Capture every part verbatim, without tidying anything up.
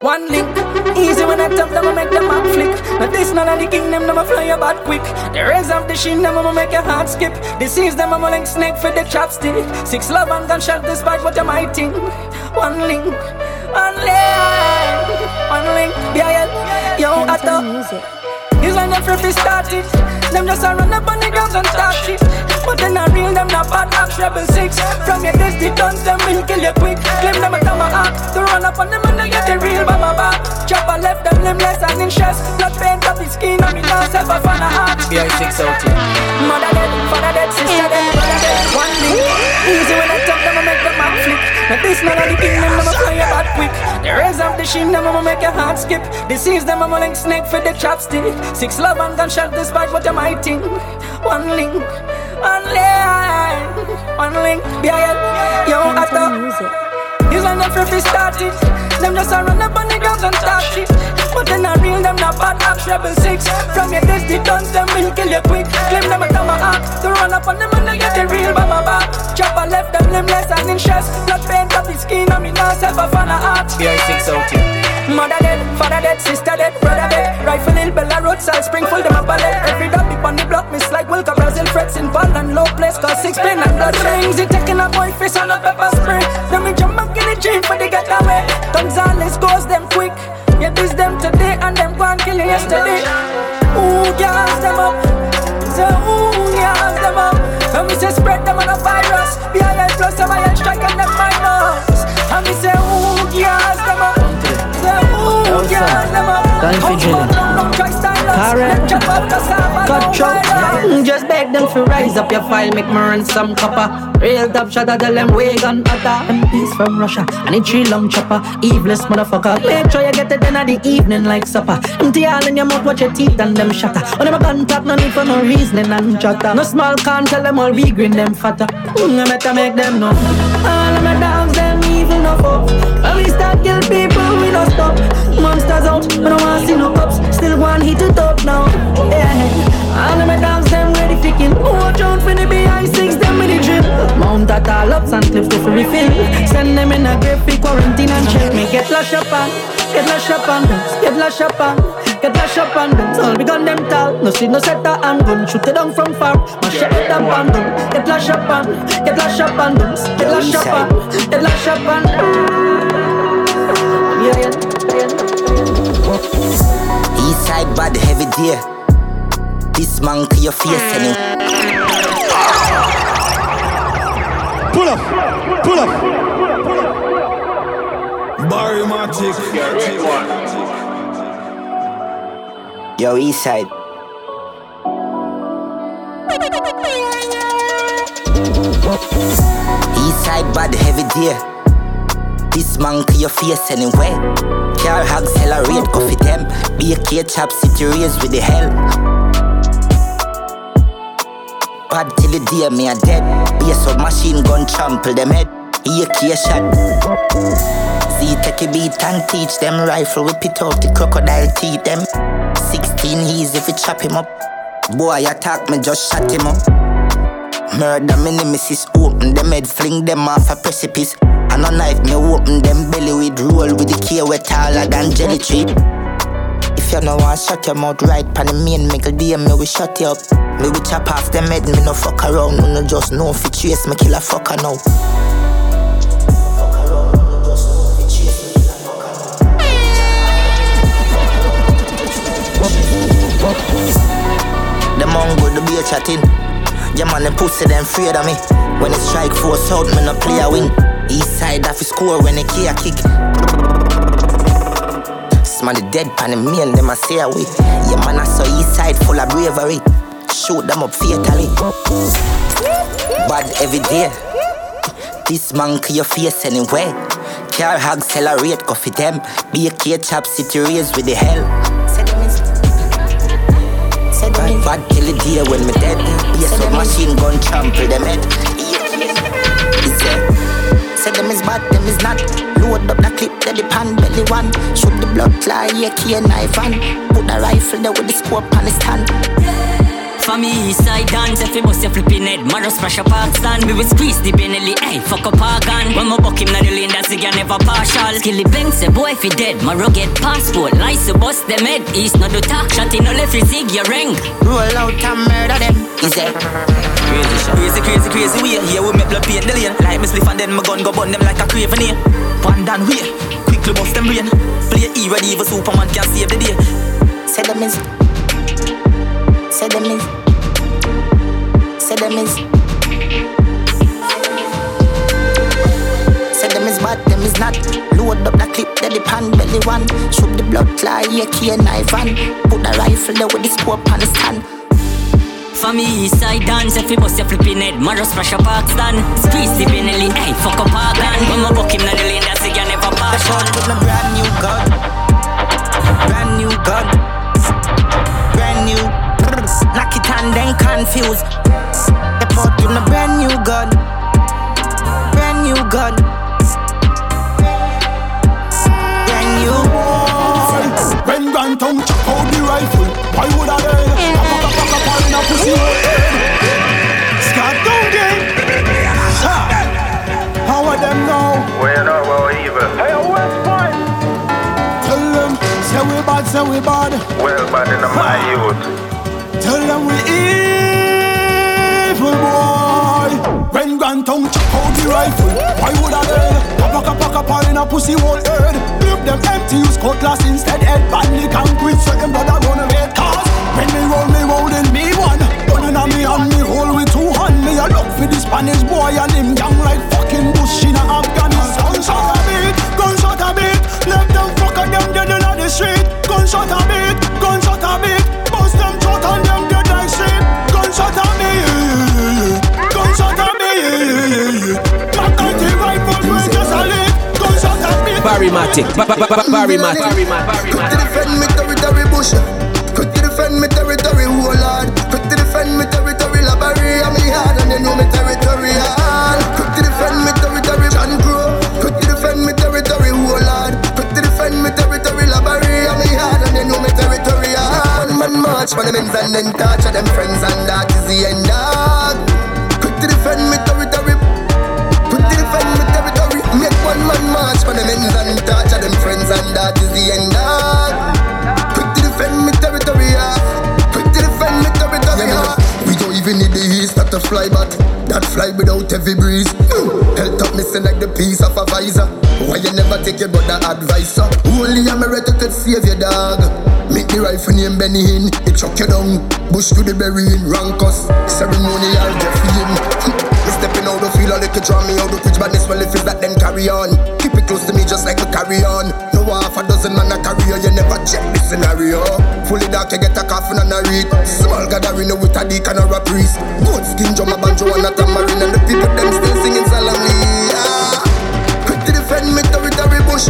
One lick, easy when I tap them, I make them up flick. But this none of the kingdom, them I fly your butt quick. The rays of the sheen, them I make your heart skip. This is them, I'm like snake for the chopstick. Six love and gunshot, this bike, what am I think? One link, one link, one link, yeah, yeah, yo, I thought it's like the free started. Them just a run up on the grounds and start it. But they're not real, them not bad apps, rebel six. From your test, the guns, them will kill you quick. Claim them a come a act, to run up on them and they get the real. Chopper left them limbless and in chest. Blood paint up his skin and me now self a fan of heart. B I six out here. Mother dead, father dead, sister dead, brother dead. One link, easy when I talk, them I make them a flick. But this none of the kingdom, them I fly your butt quick. The rays of the sheen, them I make your heart skip. This is them I'm a link snake for the chopstick. Six love and gunshot, this bite, what am I think? One link, one link, one link. B I L, yo, I talk. He's on the free started. Them just a run up on the grounds and start it. But they're not real, them not bad apps, rebel six. From your test, the guns, them will kill you quick. Claim them a come a act, to run up on them and they get the real by my back. Chopper left them limbless and in chest. Blood paint up his skin and me now self a fan of art. B I six out here. Mother dead, father dead, sister dead, brother dead. Rifle hill, Bella road, side spring full, them a ballet. Every dot deep on the block, miss like Wilka, Brazil frets in ball and low place. Cause six pin and blood rings. He taking a boy face on a pepper spray. Then me jump back in the gym for the getaway. Gonzales goes them quick. Yeah, this them today and them go and kill you yesterday. Ooh, gas them up. Say ooh, gas them up. And me say spread them on a virus. B I L plus a violent strike and them minus. And me say ooh, gas them up. Just beg them to rise up your file, make me run some copper. Real top shot of the lamb wagon utter. M Ps from Russia, and a tree long chopper. Eveless motherfucker, make sure you get it in at the evening like supper. Empty all in your mouth, watch your teeth and them shatter. On them a contact, no need for no reasoning and chatter. No small can tell them all we green them fatter. Mm, I better make them know. All of my dogs, them evil no fuck. When we start kill people, we don't stop. Monsters out, but I don't wanna see no cops. Still one hit to top now. Yeah, all of my dogs, them ready for kill. Watch out for the B I six, them with the drip. Mount at all ups and cliffs to refill. Send them in a grave for quarantine and check me. Get lash up on, get lash up on, get lash up on, get lash up on. All we gun them tall, no see no set a handgun. Shoot it down from far, mash it with a bandung. Get lash up on, get lash up on, get lash up on, get lash up on. Yeah, yeah. Eastside bad heavy dear. This man to your face and pull up, pull up, pull up. Barry Mattic. Yo, Eastside. Eastside bad heavy dear. This man to your face anyway. Car hog celebrate coffee them. Be a cage chop city raised with the hell. Bad till the day me are dead. Be a submachine gun trample them head. Be a cage shot. See take a beat and teach them. Rifle whip it out the crocodile teeth them. Sixteen he's if you chop him up. Boy attack me just shut him up. Murder me nemesis open them head. Fling them off a precipice. And a knife me open them belly with roll with the key wet taller than jelly tree. If you no want shut your mouth right pan the main mickle day me we shut you up. Me we chop off them head me no fuck around. No no just know if you chase me kill a fucker now. The mongo the beer chatting. Your man the pussy them afraid of me. When it strike force out me no play a wing. East side off his score when they key a kick. Smiley dead pan and me and them I say away. Your yeah, man I saw east side full of bravery. Shoot them up fatally. Bad every day. This man to your face anyway. Car hog celebrate coffee them. Be a cage chop city raised with the hell. Bad, bad till the day when me dead. Be a submachine gun trample them head. It's a say them is bad, them is not. Load up the clip, then the pan, belly one. Shoot the blood, fly, yeah, key and knife on. Put the rifle there with the scope on the stand. For me, east side dance. If you bust your flipping head, Maros pressure parks on. We will squeeze the Benelli, ayy, fuck up our gun. When my buck him na the lane, that's again never partial. Skilly bang, say boy if he dead, Maro get passport. Lies to bust them head, east not do talk. Shot in all if you zig your ring. Roll out and murder them, easy. Crazy shot. Crazy, crazy, crazy way. Here we make blood paint the lane. Like me spliff and then my gun go burn them like a craven here. One down way, quickly bust them brain. Play E ready for Superman can save the day. Say them is Say them is Say them is Say them is bad, them is not. Load up the clip, that the pan belly one. Shoot the blood fly, A K knife and put the rifle there with the scope on the stand. For me, east side dance. If you bust your flipping head, Maros pressure parks down. Squeeze the Benelli, ayy, fuck up our gun. When my buck him na the lane, that's a gun never pass on. With my brand new gun, brand new gun, brand new. Knock it and then confused. Step out with my brand new gun, brand new gun, brand new. When Granton chop out the rifle, why would I then? Pussy Scott don't get how are them now? We're not well either. Hey, where's fine? Tell them, say we bad, say we bad. Well bad in my youth. Tell them we evil boy. When Grand Tongue chop out the rifle, why would I then? A pack a pack a pack in a pussy hole head. Leave them empty, use cutlass instead. Head badly can't quit, so them brother run away. Cause when me roll, me roll, then me one. Burning on me and me hold with two hands. Me a look for the Spanish boy and him gang like fucking bush in Afghanistan. Gunshot a beat, gunshot a beat. Let them fuck and them dead in the street. Gunshot a beat, gunshot a beat. Bust them throat and them dead like sheep. Gunshot a beat, gunshot a beat. Got ninety rifles, we just a lead. Gunshot a beat. Barry Mattic, Barry Mattic. Could they defend me, Terry Terry Bush? Could they defend me territory, oh Lord? Could they defend me territory, la barrier me hard, and they know me territory hard. Could they defend me territory, John Crow? Could they defend me territory, oh Lord? Could they defend me territory, la barrier me hard, and they know me territory hard. Man march for them in Van and touch of them friends, and that is the end of. Could they defend me territory? Could they defend me territory? Make one man march for them in Van and touch of them friends, and that is the end of. We need the east not to fly but that fly without heavy breeze. Held up missing like the piece of a visor. Why you never take your brother advice? Only a America could save your dog. Make the rifle name Benny Hinn. It chuck you down, bush to the burying. Rancus, ceremonial Jeffrey. Me stepping out of field or they could draw me out of which badness. Well if it's that then carry on. Keep it close to me just like we carry on. No half a dozen man a carrier. You never check the scenario. Fully dark you get a coffin and a read. Small gathering with a deacon or a priest. Gold skin, drum a banjo and a tambourine. And the people them still singing solemnly, yeah. Quick to defend me territory, bush.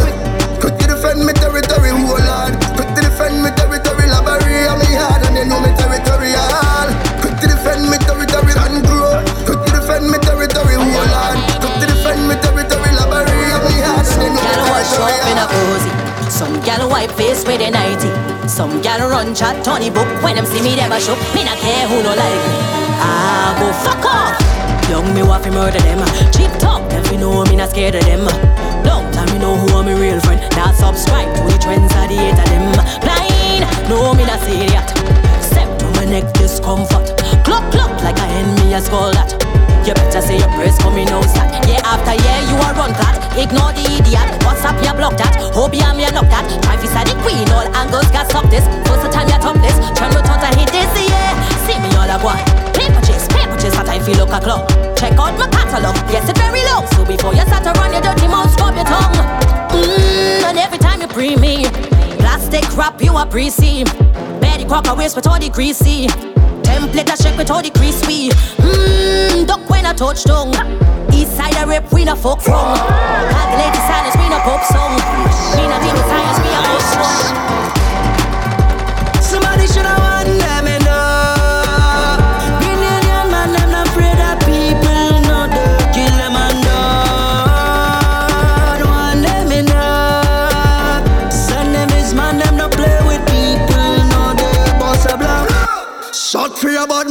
Quick to defend me territory, oh Lord. Quick to defend me territory, la barrier me hard. And they know me territory hard. Quick to defend me territory, and grow. Quick to defend me territory, oh Lord. Quick to defend me territory, la barrier me hard. And they know me territory hard. Some gal white face with a nighty. Some gal run chat Tony book. When them see me them a shook. Me not care who no like me. Ah, go fuck off. Young me waffy murder them. Cheap talk them fi know me not scared of them. Long time me know who am me real friend. Now subscribe to the trends of the hate of them. Blind, no me not see that. Step to my neck discomfort. Clock clock like I end me a skull that. You better say your prayers for me now, sad. Yeah, after yeah, you are run flat. Ignore the idiot, WhatsApp ya block that. Hope ya me a knock that. Drive is a the queen, all angles got stop this. First the time ya top this, try no thought I hit this, yeah. See me all a boy. Paper chase, paper chase, that I feel like a clock. Check out my catalog, yes it very low. So before you start to run your dirty mouth, scrub your tongue. Mmm, and every time you pre me. Plastic wrap, you a pre-see. Betty Crocker waist with all the greasy. Template I shake with all the crease we. Mmm, duck when I touch tongue. East side I rip, we no folk from. Calculate the silence, we no pop song. Me no be the science, we a host. Somebody should have won them and about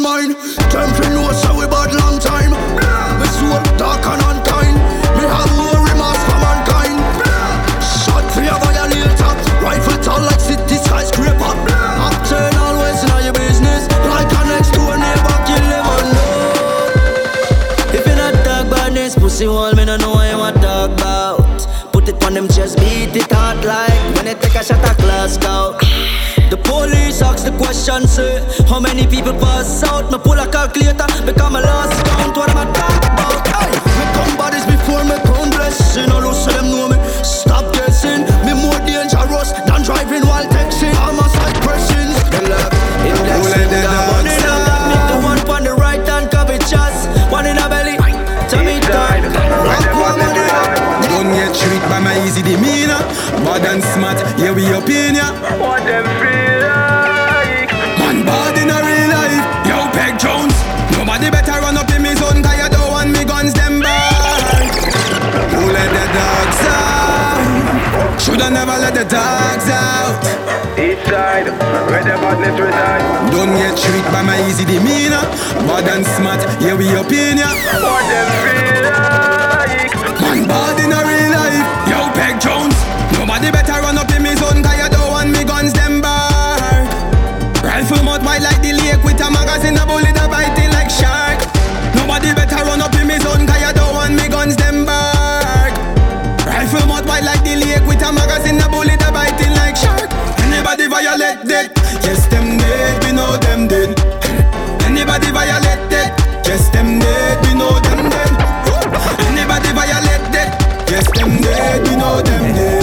when they take a shot at Glasgow. The police ask the question, say, how many people pass out? Me pull a calculator, become a last count. What am I talking about? Aye. Me come bodies before me come blessing. All those them know me, stop guessing. Me more dangerous than driving while texting. I'm a side person. They love in blessing, they got one in the left. The one on the right hand, copy chest. One in the belly, tummy time. Don't get tricked by my easy demeanor. Bad and smart, yeah we up in ya. What them feel like? Man bad in a real life. Yo Peg Jones, nobody better run up in me zone. Cause you don't want me guns them back. Who let the dogs out? Shoulda never let the dogs out. East side, where the badness reside. Don't get tricked by my easy demeanor. Bad and smart, yeah we up in ya. What them feel like? Man bad in a real life. Yo Peg Jones, nobody better run up in me zone, cause you don't want me guns them bark. Rifle mouth wide like the lake with a magazine, a bullet that biting like shark. Nobody better run up in me zone, cause you don't want me guns them bark. Rifle mouth wide like the lake with a magazine, a bullet that biting like shark. Anybody violate that? Yes, them dead, we know them dead. Anybody violate that? Yes, them dead, we know them dead. Anybody violate that? Yes, them dead, we know them dead.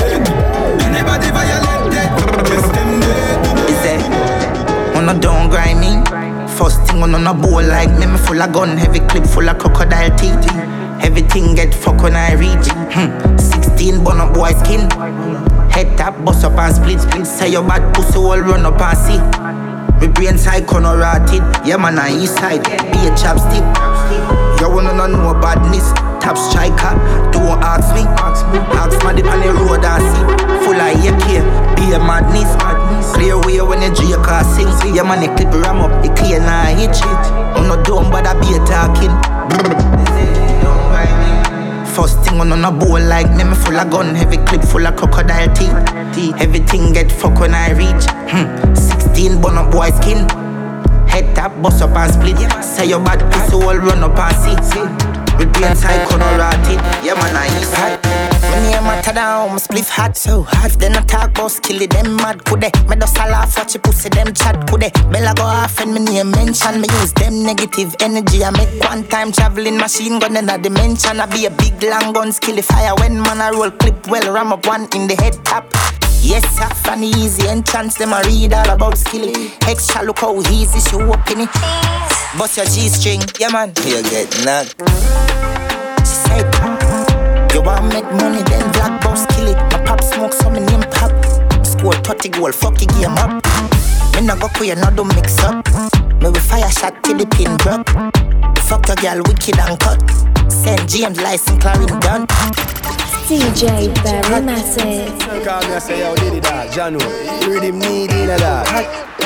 No don't grind me. First thing on on a bowl like me, me full of gun, heavy clip full of crocodile teeth. Everything get fuck when I reach. Hmm. Sixteen bun up boy skin. Head tap, bust up and split split. Say your bad pussy all run up and see. My brain side corner rotted. Yeah man on east side, be a chapstick. You wanna know no badness. Tap striker, don't ask me. Ask me dip on the road and see. Full of A K, be a madness. Clear way when the J-car sings. Your man, clip ram up, the clear nah hitch it. I'm not dumb, but I be a talking. First thing on on a bowl like me, me full of gun, heavy clip full of crocodile teeth. Everything get fucked when I reach. Hmm. Sixteen bun up boy skin. Head tap, bust up and split. Say your bad pussy all run up and see. With brain side corner rotted, yeah man I east side. Me a matter down, my spliff hot so hot. If they not talk boss, kill it, them mad could they. Me do salah watch you pussy them chat could they. Bella go off and me name mention. Me use them negative energy. I make one time traveling machine gun in a dimension. I be a big long guns kill the fire when man I roll clip well ram up one in the head tap. Yes, sir, funny easy entrance. Them I read all about skilly. Extra look how easy she walk in it. Bust your G-string, yeah man. You get knocked. She said, you want make money, then black box kill it. My pop smoke, so me name pop. Score thirty goal, fuck the game up. Me no go queer, you no do mix up. Me will fire shot till the pin drop. Fuck your girl, wicked and cut. Saint James, license, Clarin done. D J Barry Mattic. Call me and say, yo, did it that, Janu. You read him need in a dog.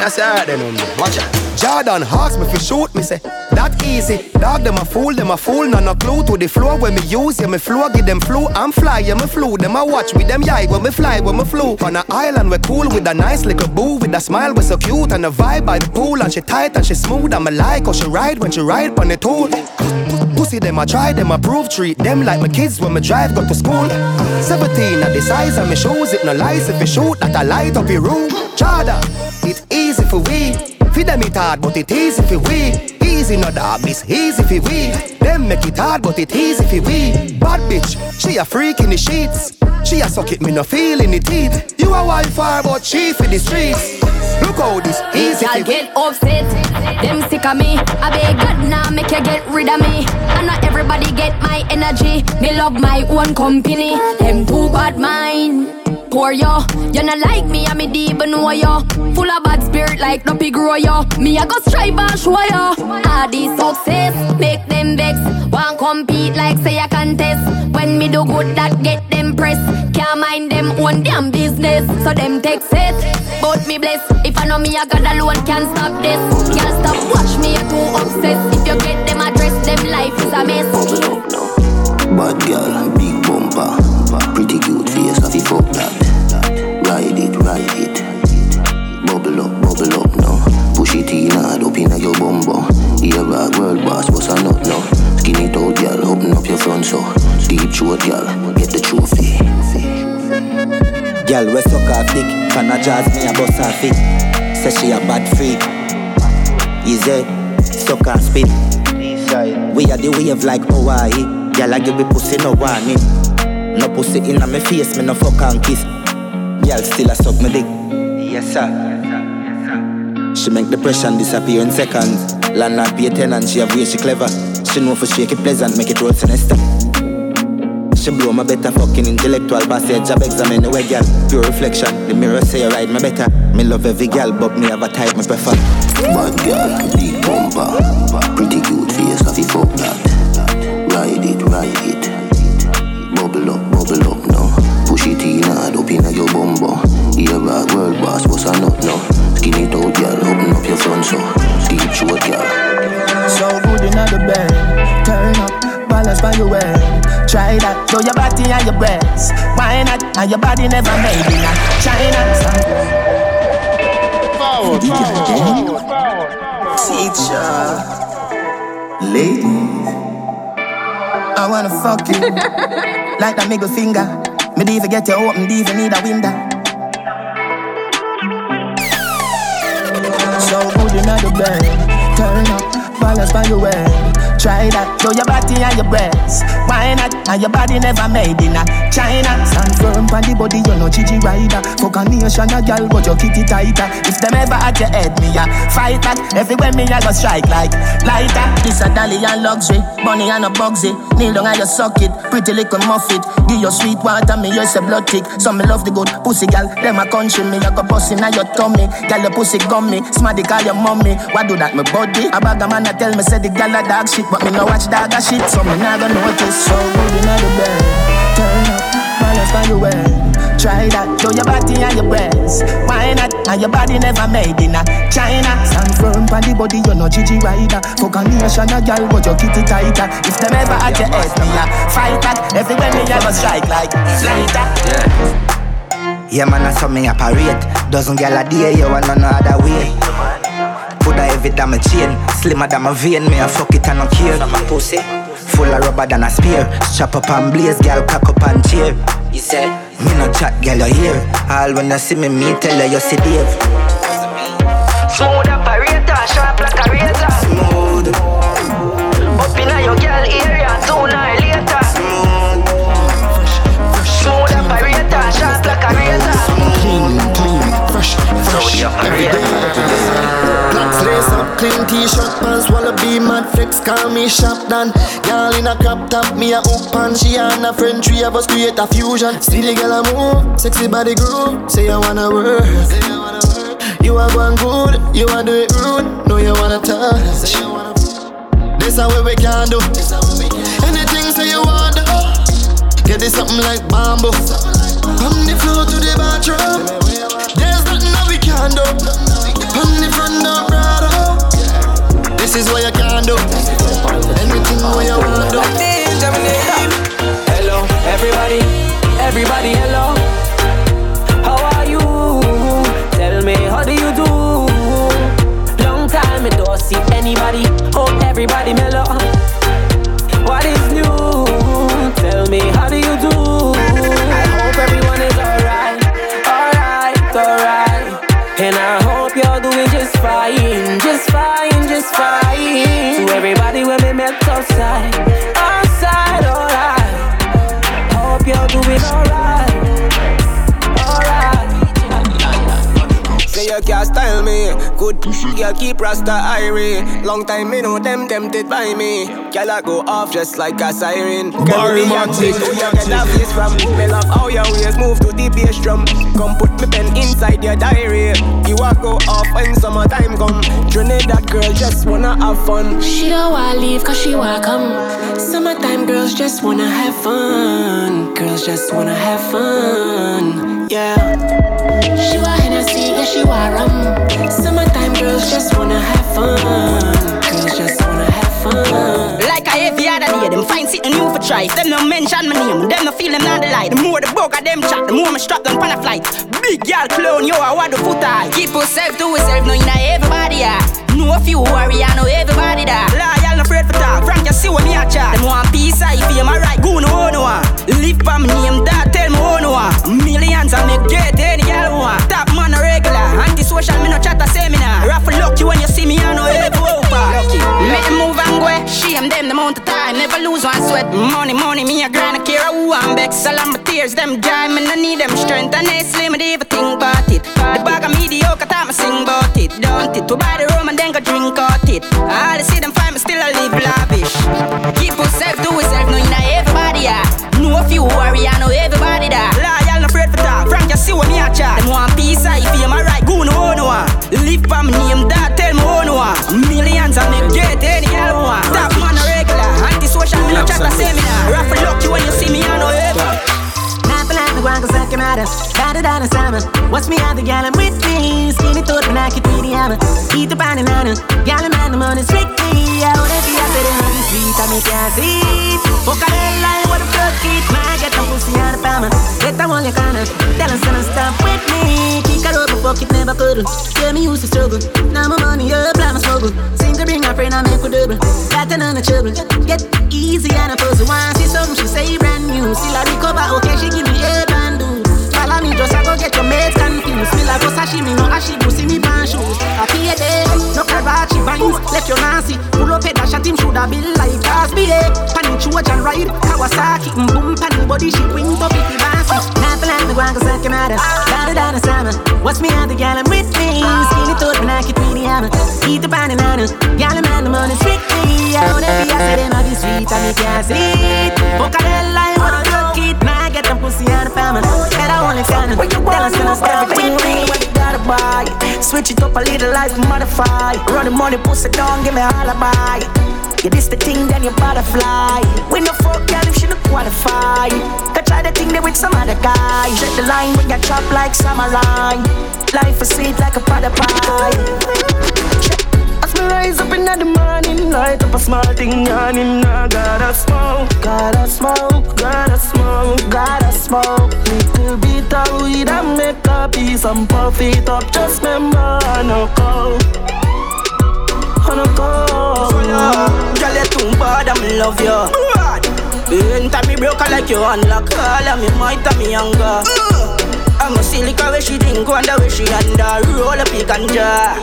I say, alright then, watch out. Jordan asked me for shoot, me say, that easy. Dog, them a fool, them a fool. None a clue to the floor when me use. Yeah, me floor, give them flu. I'm fly, yeah, me flew. Them a watch with them yai when me fly, when me flew. On a island, we're cool with a nice little boo. With a smile, we're so cute. And a vibe by the pool. And she tight and she smooth. I'm a like how she ride when she ride on the tool. Pussy, them I try, them I prove. Treat them like my kids when me drive, go to school. Seventeen at the size of my shoes, it no lies if you shoot that I light up your room. Chada, it's easy for we. Feed them it hard, but it easy for we. Easy no dog, it's easy for we. Them make it hard, but it easy for we. Bad bitch, she a freak in the sheets. She a suck it, me no feel in the teeth. You a wild fire, but she for the streets. Look how this easy for we. Y'all get upset, them sick of me. I beg God now, make you get rid of me. And not everybody get my energy. Me love my own company. Them too bad mine. Poor yo, you not like me, I me deep know yo. Full of bad spirit like Duppy grow yo. Me I go strive and show yo. All this success make them vex. Won't compete like say a contest. When me do good that get them press. Can't mind them own damn business. So them take set, but me bless. If I know me a God alone can't stop this. Can't stop watch me too obsessed. If you get them address them life is a mess. Bad girl, big bumper. Pretty cute face, I fuck that. Ride it, ride it. Bubble up, bubble up now. Push it in hard up in your bumbo. Here a world boss, what's a nut now? Skin it out, y'all, open up your front so. Deep throat, y'all, get the trophy. Y'all, what's up? her thick. Fan a jazz me a bust her thick. Say she a bad freak. Easy, suck and spit. We are the wave like Hawaii. Y'all a give me pussy no warning. No pussy inna me face, me no fuck and kiss. Y'all still a suck me dick. Yes sir. She make depression disappear in seconds. Landlord pay tenant, she have way she clever. She know for shake it pleasant, make it roll sinister. She blow my better fucking intellectual passage of exam anyway, girl. Pure reflection, the mirror say you ride me better. Me love every girl, but me have a type me prefer. Bad girl, big bumper, pretty cute face, have you fuck that? Ride it, ride it, bubble up, bubble up now. Push it in hard up in your bumbo. Ear rock, world boss, what's a nut now? Skin it out, girl, open up your front so skin it short, girl. So good in the bed, turn up, balance by your head. Try that, show your body and your breasts. Why not? And your body never made in a China. Forward, forward, forward, teacher, lady, I wanna fuck you like that middle finger. Me diva get you open, diva need a window. So good in the bed, turn up, balance by your head. Try that, show your body and your breasts. Why not? And your body never made in a China. Stand firm on the body, you no Gigi rider. Fuck a nation, a girl, but your kitty tighter. If them ever at your head, me a fight back. Everywhere me a go strike like lighter. This a dolly and luxury, money and a bugsy. Kneel down and you suck it, pretty little muffet. Give your sweet water, me use a blood tick. Some me love the good pussy girl, them a country me. You go bustin' on your tummy, girl your pussy gummy. Smarty call your mommy, what do that me body? A bag a man a tell me say the girl a dog shit. But me no watch dog a shit, so me nah gonna notice. So good inna the bed, turn up, balance by your head. Try that, show your body and your breasts. Why not? And your body never made in a China. Stand firm on the body, you no Gigi rider. Fuck a nation, a girl, but your kitty tighter. If them ever at your head, me a fight back. Everywhere me ever strike like lighter. Yeah man, I saw me operate. Dozen girl a day, you want none other way. Put a heavy than my chain, slimmer than my vein. Me a fuck it and no care. Pussy full of rubber than a spear. Chop up and blaze, girl, cock up and cheer. You said, me no chat, girl, you hear. All when you see me, me tell her you see Dave. Smooth operator, sharp like a razor. Smooth. Up inna your girl area, sooner or later. Smooth. Smooth operator, sharp like a razor. Clean, clean, fresh, fresh every day. Blacks lace up, clean t-shirt pants, wallaby mad flex, call me shop done. Girl in a crop top, me a hoop and she and a friend, three of us create a fusion. See the girl a move, sexy body groove, say you wanna work. You a going good, you a do it rude, no you wanna touch. This a way we can do, anything say you want to. Get this something like bamboo, from the floor to the bathroom. There's nothing that we can do. This is what you can do. Anything what you want to do. Hello, everybody, everybody, hello. How are you? Tell me, how do you do? Long time I don't see anybody. Oh, everybody, mellow. What is new? Tell me, how do you do? I hope everyone is alright, alright, alright. And I hope you're doing just fine, just fine. Fine. To everybody when we met outside, outside, alright. Hope you're doing alright, alright. Say you can't style me, good girl keep Rasta irate. Long time me know them tempted by me. Girl I go off just like a siren. Barry Mattic, who you get that face from? Me love how your ways move to the bass drum. Come put me pen inside your diary. You a go off when summertime come. Trinidad girl just wanna have fun. She don't wanna leave cause she wanna come. Summertime girls just wanna have fun. Girls just wanna have fun. Yeah. She wanna Hennessy, yeah she wanna rum. Summertime girls just wanna have fun. Girls just wanna have fun. Like I every other day, them find sitting new for tries. Them no mention my name, them no feel them not the light. The more the bug of them chat, the more me strap them pan a flight. Big girl clone, yo, I want the foot high. Keep yourself to yourself, no, you know everybody, yeah. Know a few worry, I know everybody, that. Loyal, no afraid for talk, Frank you see what me a chat. Them want peace, I feel my right, go no one. Live by me name, that tell me one. Millions I make get any girl one. Top man a regular, anti-social, me no chat a seminar. Raffle lucky when you see me, I know every over. Make them move and go, shame them the amount of time. Never lose one sweat, money, money, me a grind, I care who I'm back. Salam my tears, them dry, me no need them strength. And they slim, me never think about it. The bag of mediocre, time I sing about it. Don't it, we buy the rum and then go drink out it. All they see them find me still a live lavish. Keep yourself to yourself, no you know everybody ah. Know if you worry, I know everybody that. Loyal, no afraid for talk, Frank, you see what me a chat. Them want peace, I feel my right, go no one no. Live by me name, that tell me one no. Millions and me get any hell one. Top man a regular, anti-social, me no chat a seminar. Raffle lucky when you see me, I know everybody. Cause I came out of Saturday and summer. Watch me out the gallon with me. Skinny thought when I could be the hammer. Eat the pan and honor. Gallon man, the money strictly. I wouldn't be out there on the street. I make you see. Bocadella, I want to cook it. My get them pussy out of palmer. Let them all your corner. Tell them some stuff with me. Kick out over, fuck it, never couldn't. Tell me who's the struggle. Now my money up, I'm a struggle. Seem to bring my friend, I make a double. Got another trouble. Get easy and I pose the one. See something, she say brand new. Still I recover, okay, she give me a follow me, just I go get your mates confused. Me like go sashimi, no ashibu, see me pan shoes. Happy a day, no Karachi vines. Left your Nancy, pull up a dash at him. Shoulda build like Cosby, eh. Pani George and ride Kawasaki. Mboom, pani body, she wing up it, Nancy. Nothing like the one, cause I came out of Saturday summer. Watch me out the gallon with me. Skinny toad, when I get with the hammer. Eat the pan and honors, gallon man, the money's with me. I wanna be a set in all the street, I make you see. Bocadella, I wanna cook it. Now I get them pussy out of famine. What you want, you want with me. What you gotta buy? Switch it up a little, life modify. Run the money, pussy down, give me a alibi. Yeah, this the thing, then you butterfly. We no fuck girl if she no qualify. Go try the thing there with some other guy. Check the line when you chop like samurai. Life is sweet like a pot of pie. As me rise up in the morning, light up a small thing, yawning. I gotta smoke, gotta smoke, gotta smoke, gotta smoke. Little bit of weed and make a piece and puff it up. Just remember, I no call, I no call. Girl, you're too bad, I love you. Ain't me broken like you unlock all of me might and me anger. I'm a silica where she drink, wonder where she under. Roll a pick and jar.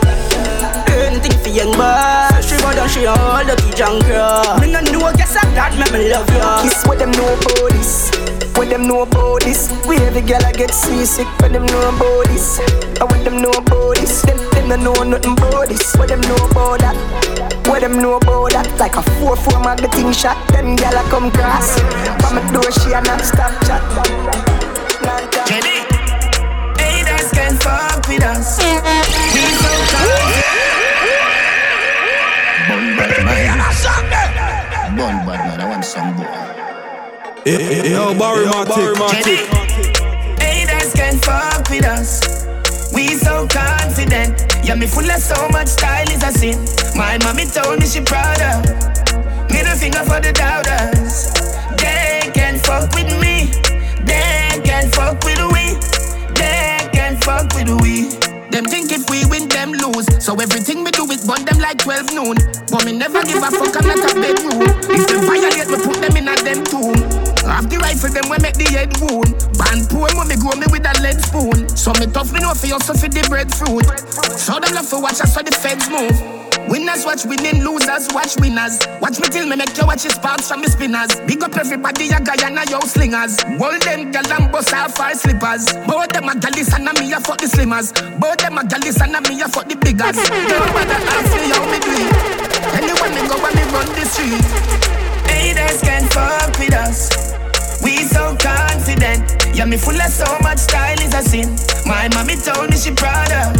Anything for young boy, she go down, she all lucky junk girl. Me no know, guess I'm glad, me me love ya. Kiss what them know about this, what them know about this. We every girl I get seasick, but them know about this. I want them know about this, them, them no know nothing about this. What them know about that? What them know about that? Like a four four magazine shot, them girl I come cross. But me door she a not stop chat. Jenny, haters can fuck with us. We so cold. Bun Batman, Bun Batman, I want some boy. Yo, Barry Mattic. Haters can fuck with us. We so confident. Yeah, me full of so much style is a sin. My mommy told me she prouder. Me no finger for the doubters. They can fuck with me. They can fuck with we. They can fuck with we. Them think if we win, them lose. So everything we do is burn them like twelve noon. But me never give a fuck, I'm not a bedroom. If them violate, we put them in a them tomb. Have the rifle, them we make the head wound. Band poor, when me grow me with a lead spoon. So me tough, me know for you, so for the breadfruit. So them love for watch us, so the feds move. Winners watch winning, losers watch winners. Watch me till me make you watch your sparks from me spinners. Big up everybody, your Guyana, your slingers. Hold them gal and bust our fire slippers. Both them a gallis and a me a fuck the slimmers. Both them a gallis and a me a fuck the biggers. Don't bother ask me how me do it. Anyone me go and me run the street. Haters can fuck with us. We so confident. Yeah, me full of so much style is a sin. My mommy told me she prouder.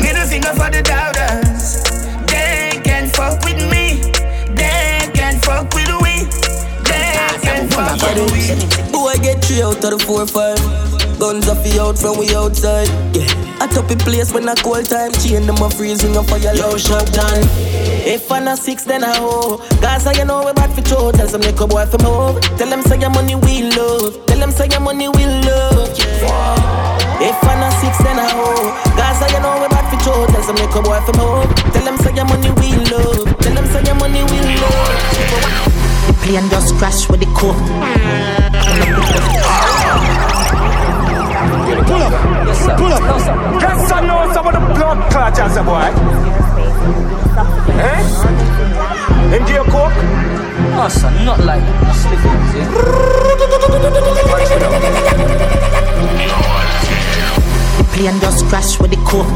Middle finger for the doubters. They can fuck with me. They can fuck with we. They can fuck with we. Boy, I get three out of the four five. Guns off the out from we outside. Yeah, I top a place when I call time. Chain them a freezing up for your low shop time. If I'm not six, then I hoe. Gaza, you know we're bad for show. Tell some make a boy from home. Tell them say your money we love. Tell them say your money we love. Yeah. If I'm not six and a hoe, Gaza, you know we're bad for show. Tell some make a boy from home. Tell them say your money we love. Tell them say your money we love. plane just crashed with the coke. Pull up, yes, pull up. Yes, I know some of the blood clutch as a boy. Eh? Into your coke? No, sir, not like that. The plane just crashed with the coke. I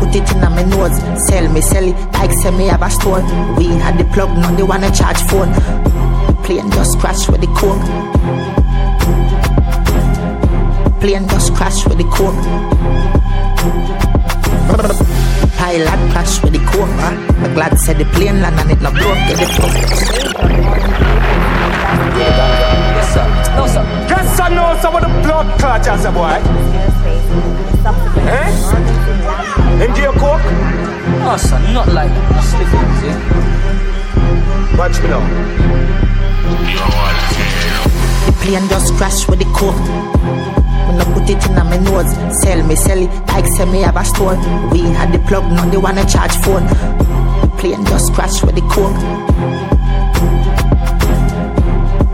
put it in my nose, sell me, sell it, like sell me have a store. We had the plug, now they wanna charge phone. Plane just crash with the coke. Plane just crash with the coke. Pilot crash with the coke, huh? The glad said the plane land and it not broke, get the fuck. No, sir. Yes, I know some of the blood clutch as a boy. Eh? Into your coke? No, sir, not like that. Slip on, see? Watch me now. The plane just crashed with the coke. When I put it in my nose, sell me, sell it, like sell me have a store. We had the plug, now they wanna charge phone. The plane just crashed with the coke.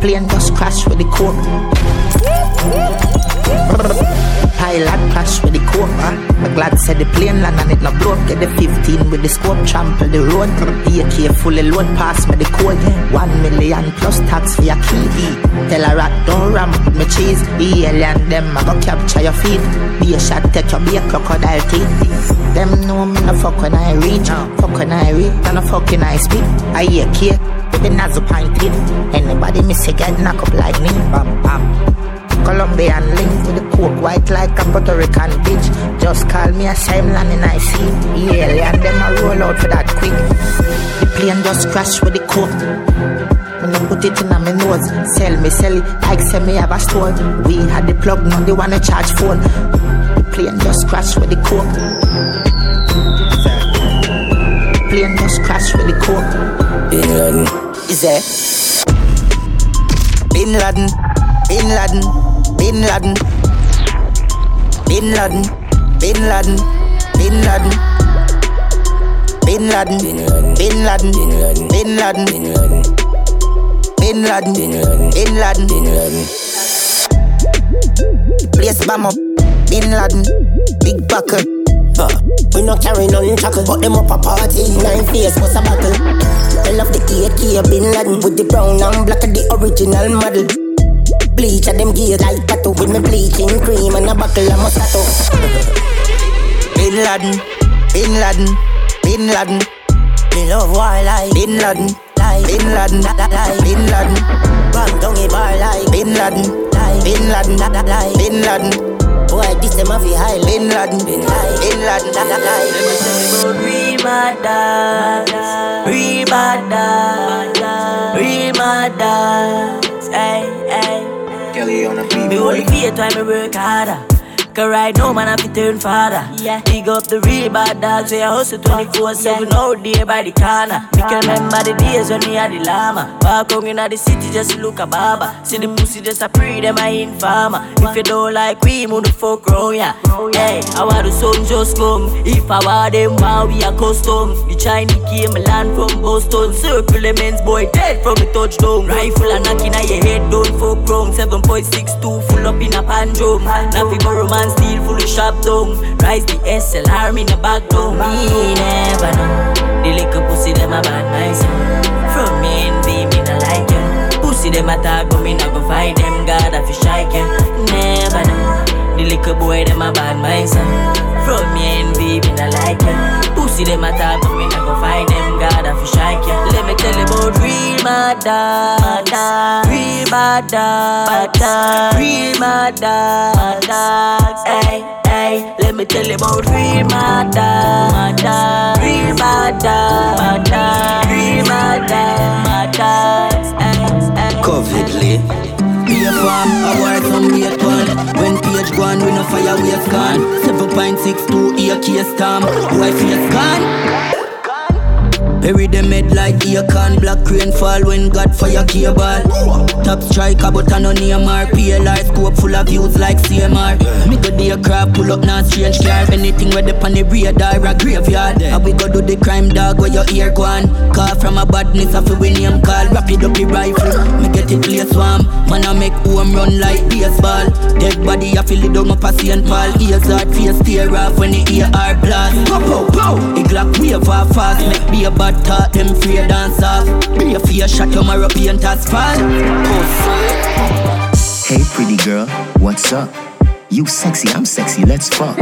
Plane just crash with the coke. Pilot crash with the coke. The glad said the plane land and it not broke. Get the fifteen with the scope, trample the road. A K fully load, pass me the code. One million plus tax for your key. Tell a rat don't ram with me cheese. The alien them I go capture your feet. Be a shot, take your beer, crocodile teeth. Them know me no fuck when I reach. Fuck when I reach, and no fuck when I speak. I A K the Nazo pint in. Anybody miss a get knock up like me. Bam bam. Colombian link to the coke white like a Puerto Rican bitch. Just call me a Simon and I see. Yeah, and them I roll out for that quick. The plane just crashed with the coke. When I put it in my nose, sell me, sell it, like sell me have a store. We had the plug, now they wanna charge phone. The plane just crashed with the coke. The plane just crashed with the coke. Bin Laden is it? Bin Laden, Bin Laden, Bin Laden, Bin Laden, Bin Laden, Bin Laden, Bin Laden, Bin Laden, Bin Laden, Bin Laden, Bin Laden, Bin Laden, Bin Laden. Place bomb up, Bin Laden, big buckle. We not carry none chuckle, but them up a party, nine face was a battle. I love the A K Bin Laden with the brown and black, the original model. Bleach at them gears like tattoo with me bleaching cream and a buckle of Moscato. Bin Laden, Bin Laden, Bin Laden. Me love wildlife. Bin Laden, Bin Laden, Bin Laden. Bang down a bar like Bin Laden, Bin Laden, Bin Laden. Boy, this them a fi high. Bin Laden, Bin Laden, Bin Laden, Bin Laden. Real badass, real badass, real badass. Hey, hey. Kelly on the beat. Me only fear time me work harder. Cause right now man I fi turn father. Yeah. Big up the real badass. We a hustle twenty-four seven out there by the corner. Me can remember the days when we had the llama. Walk out in the city just look a baba. See the pussy just a pre them a informer. If you don't like we move the fuck round ya. Hey, our the sun just come. If I were them wow we a custom. The Chinese came land from Boston. Circle the men's boy dead from the touchdown. Rifle a knocking at your head don't fuck wrong. seven point six two full up in a pandrum. Now fi borrow man. Steel fully sharp down. Rise the S L R in the back down. Me never know. The little pussy them a bad mindset. From me and B, me not like it. Pussy them attack but me not go fight them. God I fi shake it. Never know. The little boy them a bad mindset. From me and B, me not like it. Pussy them attack but me not go fight them. God I fi shake it. Let me tell you about real madda. Real madda. Real madda. Hey, hey, let me tell you about real madda, real madda, real madda. Covidly, be a farm, I work from day twelve. When page gone, we no fire waves gone. Seven point six two, ear case storm. Why feels gone? Bury them head like acorn. Black rain fall when God fire cable. Top striker but I no name her. P L R scope full of views like C M R. Me go the crab pull up now strange car. Anything where the pan the radar a graveyard. And we go do the crime dog where your ear gone. Call from a badness of a name call. Wrap it up the rifle. Me get it place warm. Man I make home run like baseball. Dead body I feel it down my passy and pal. Ears hard face tear off when the ear hard blast. Pow pow pow. It glock wave off fast. Make be a bad thought them free dance off. Be a fear shot your European task fall. Hey pretty girl, what's up? You sexy, I'm sexy, let's fuck.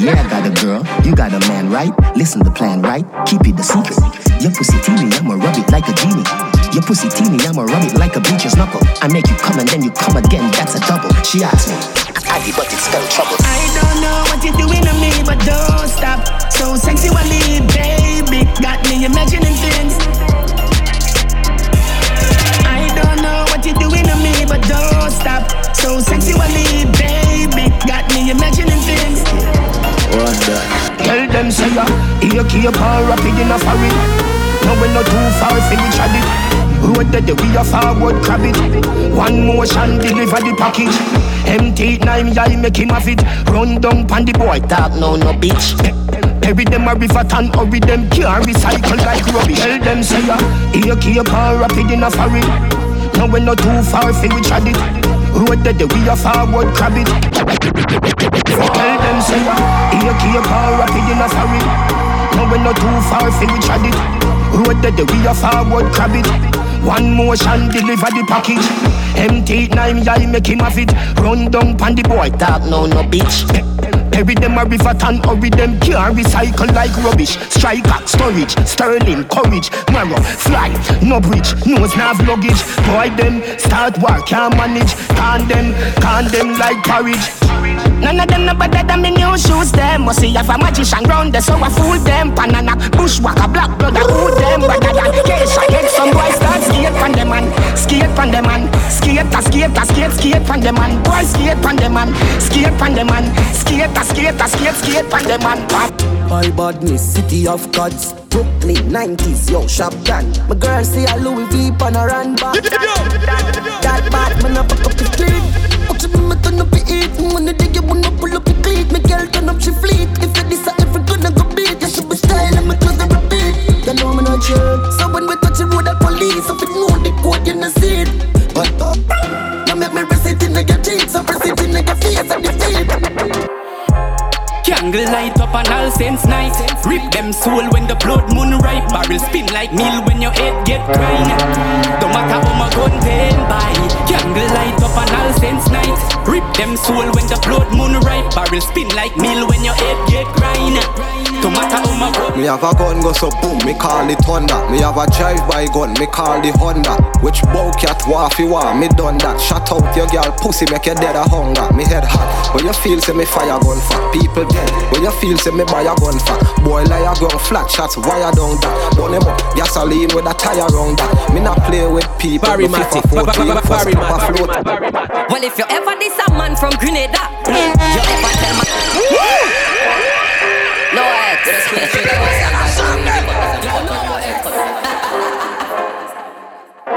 Yeah, I got a girl, you got a man, right? Listen to the plan, right? Keep it the secret. Your pussy teeny, I'ma rub it like a genie. Your pussy teeny, I'ma rub it like a bleacher's knuckle. I make you come and then you come again, that's a double. She asked me, I did, but it spelled trouble. I don't know what you're doing to me, but don't stop. So sexy, Wally, baby, got me imagining things. I don't know what you're doing to me, but don't stop. So sexy, Wally, baby. Got me imagining things. What's that? Tell them say ya, here keep on rapid in a hurry. No we not too far for each other. Road that we are forward crab it. One motion deliver the package. Empty nine y'all make him have it. Run down pan the boy talk no no bitch. Every them a river tan or with them can't recycle like rubbish. Tell them say ya, here keep on rapid in a hurry. No we not too far for each other. Road that we are forward crab it. Tell them say ya, here keep on rapid in a hurry. Now we not too far for each other. Road that we are forward crab it. One motion deliver the package. Empty nine y'all make him have it. Run down pan the boy talk no no bitch. Every them a river tan or with them can't recycle like rubbish. Strike back, storage, sterling, courage, marrow, fly, no bridge, nose nav luggage. Boy them, start war, can't manage. Can them, can them like porridge. None of them no better than me new shoes them. Must see if a magician round the so I fool them. Panana, bushwalker, black blood, I fool them. Rather than cash, I get some boys start skate pan them man. Skate pan them man. Skate, a skate, a skate, skate pan them man. Boy skate pan them man. Skate pan them man. Skate, a skate, a skate, skate pan them man. All badness, city of gods. Brooklyn, nineties, yo, shotgun. My girl see a Louis V panorama. That bad man up up the street. Me turn up the heat, when the day you wanna pull up the cleat. My girl turn up she fleet, if you diss her every gun I go beat. You should be style and my clothes I repeat. You know me not sure, so when we touch the road at police. If you know the code you not see it. But uh, now make me press it in your cheeks, so press it in your face and your feet. Kangle light up on all sense night. Rip them soul when the blood moon ripe. Barrel spin like meal when your head get crying. Don't matter how my gun then bite. Kangle light up on all sense night. Rip them soul when the blood moon ripe. Barrel spin like meal when your head get grind. No matter how my gun. Me have a gun go so boom, me call it thunder. Me have a drive-by gun, me call it Honda. Which bowcat waffy wa, me done that. Shut out your girl pussy, make you dead of hunger. Me head hot, when you feel say me fire gun fat. People dead, when you feel say me buy a gun fat. Boy lie a gun flat, shots wire down that. Burn him up, gasoline with a tire round that. Me not play with people, Barry Mattic. Well if you ever diss a man from Grenada, you ever tell my no ex.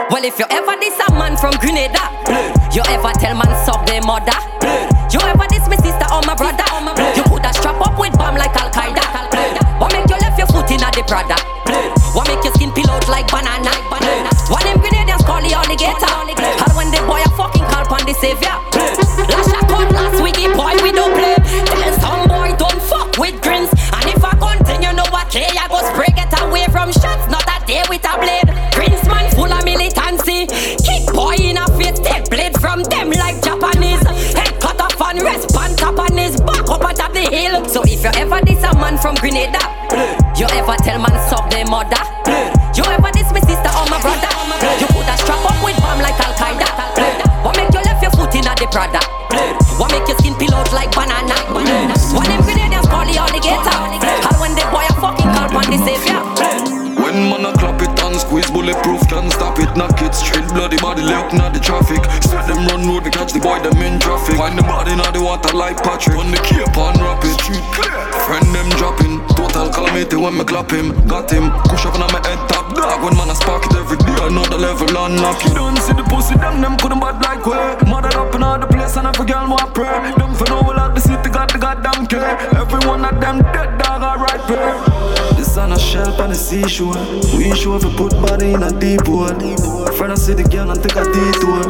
Well, if you ever diss a man from Grenada, you ever tell man suck their mother. You ever diss my sister or my brother. You put a strap up with bomb like Al Qaeda. What make you left your foot in a the Prada? What make your skin peel out like banana? What them Grenadians call the alligator? And when the boy a fucking call pon the savior. Lash a cut last week, boy we don't play. Tell some boy don't fuck with grins. Okay, I go spray get away from shots, not a day with a blade. Prince man full of militancy. Kick boy in a face, take blade from them like Japanese. Head cut off and respond top on his back up at top the hill. So if you ever diss a man from Grenada, you ever tell man suck their mother. You ever diss my sister or my brother. You put a strap up with bomb like Al Qaeda. What make you left your foot in a the Prada? What make your skin peel out like banana? What them Grenadians call the alligator? When man a clap it and squeeze, bulletproof can't stop it. Knock it straight, bloody body left not the traffic. Set them run road to catch the boy them in traffic. Find the body now the water like Patrick. Run the cape and wrap it. Friend them dropping, total calamity. when me clap him, got him. Kush up on my head top dog. When man I spark it every day, I know the level and knock it. You don't see the pussy, them, them couldn't bad like where. Mother up in all the place and every girl want pray. Them for know all of the city got the goddamn care. Every one of them dead dog, alright pair. This on a shelf on the seashore. We sure to put body in a deep hole. Friend I see the girl and take a detour.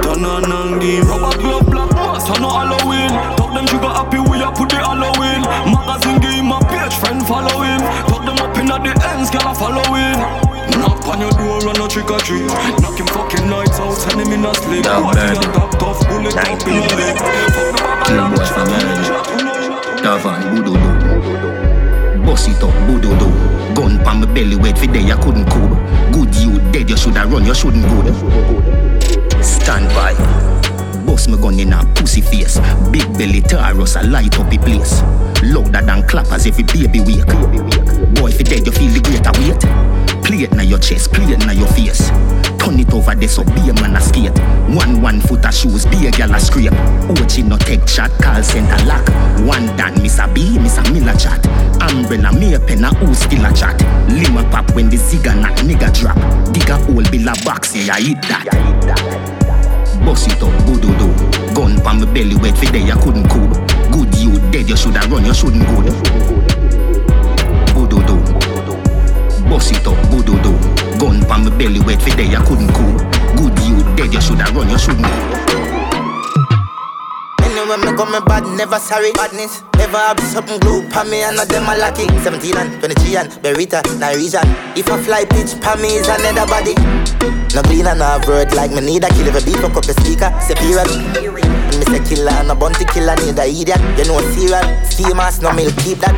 Turn on and give. Rubber glove black mask, I know Halloween. Talk them sugar happy, we a put the Halloween. Magazine game my page, friend follow him. Talk them up in at the ends, girl I follow him. Knock on your door and no trick or treat. Knock him fucking lights out, send him in a sleep. What you got tough, bullet up in the leg. Kill boy from Ireland. Tavan, Bududu. Bust it up, Bududu. Gun pa my belly wet for day I couldn't cool. Good you dead, you shoulda run, you shouldn't go. Stand by. Bust me gun in a pussy face. Big belly Taurus, I light up the place. Louder than clappers if it baby wake. Boy if you dead, you feel the greater weight. Play it na your chest, play it na your face. Turn it over there so be a man a skate. One one foot a shoes, be a gal a scrape. Ochi no tech chat, call center lock. One dan, Mister B, Mister Miller chat. Umbrella, me a penna, who still a chat. Lima pop when the zigga knock, nigga drop. Dig a hole, bill a box, say I hit that. Bust it up, Bududu. Gun pa my belly wet for day I couldn't cool. Good you dead, you shoulda run, you shouldn't go. Bududu. Bust it up, Bududu. Gun pa my belly wet for day I couldn't cool. Good you dead, you shoulda run, you shouldn't go. Anyway, me got me bad, never sorry, badness. Ever have something glue pa me and not them a lucky. Seventeen and twenty-three and Berita, Norwegian. If I fly pitch pa me is another body. No clean and no word like me need a kill. If a beat fuck up your speaker, say period. And me say killer and a bounty killer need a idiot. You know serial, steamers no milk keep that.